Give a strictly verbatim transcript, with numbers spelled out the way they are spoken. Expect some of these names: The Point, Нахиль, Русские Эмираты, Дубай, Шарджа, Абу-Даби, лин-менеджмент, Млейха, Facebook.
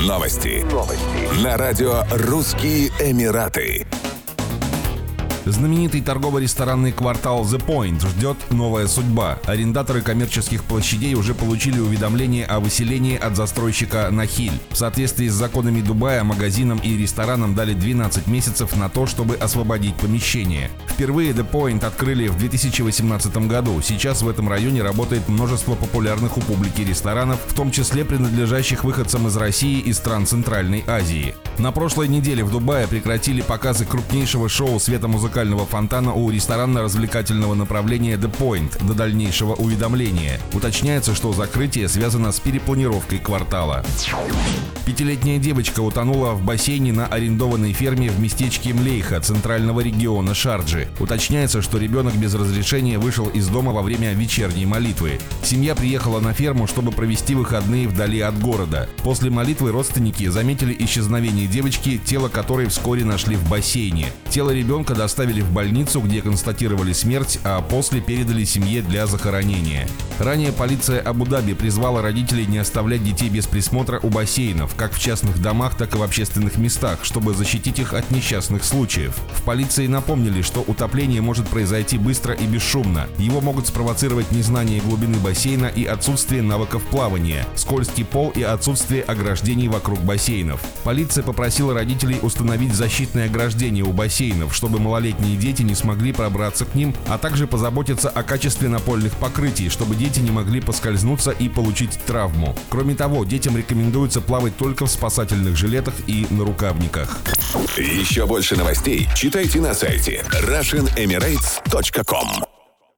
Новости. Новости на радио «Русские Эмираты». Знаменитый торгово-ресторанный квартал The Point ждет новая судьба. Арендаторы коммерческих площадей уже получили уведомление о выселении от застройщика Нахиль. В соответствии с законами Дубая, магазинам и ресторанам дали двенадцать месяцев на то, чтобы освободить помещение. Впервые The Point открыли в две тысячи восемнадцатом году. Сейчас в этом районе работает множество популярных у публики ресторанов, в том числе принадлежащих выходцам из России и стран Центральной Азии. На прошлой неделе в Дубае прекратили показы крупнейшего шоу светомузыкального фонтана у ресторанно-развлекательного направления The Point до дальнейшего уведомления. Уточняется, что закрытие связано с перепланировкой квартала. Пятилетняя девочка утонула в бассейне на арендованной ферме в местечке Млейха центрального региона Шарджи. Уточняется, что ребенок без разрешения вышел из дома во время вечерней молитвы. Семья приехала на ферму, чтобы провести выходные вдали от города. После молитвы родственники заметили исчезновение девочки, тело которой вскоре нашли в бассейне. Тело ребенка доставили в больницу, где констатировали смерть, а после передали семье для захоронения. Ранее полиция Абу-Даби призвала родителей не оставлять детей без присмотра у бассейнов, как в частных домах, так и в общественных местах, чтобы защитить их от несчастных случаев. В полиции напомнили, что утопление может произойти быстро и бесшумно. Его могут спровоцировать незнание глубины бассейна и отсутствие навыков плавания, скользкий пол и отсутствие ограждений вокруг бассейнов. Полиция попросила родителей установить защитные ограждения у бассейнов, чтобы малолетние дети не смогли пробраться к ним, а также позаботиться о качестве напольных покрытий, чтобы дети не могли поскользнуться и получить травму. Кроме того, детям рекомендуется плавать только в спасательных жилетах и на рукавниках. Еще больше новостей читайте на сайте Russian Emirates точка ком.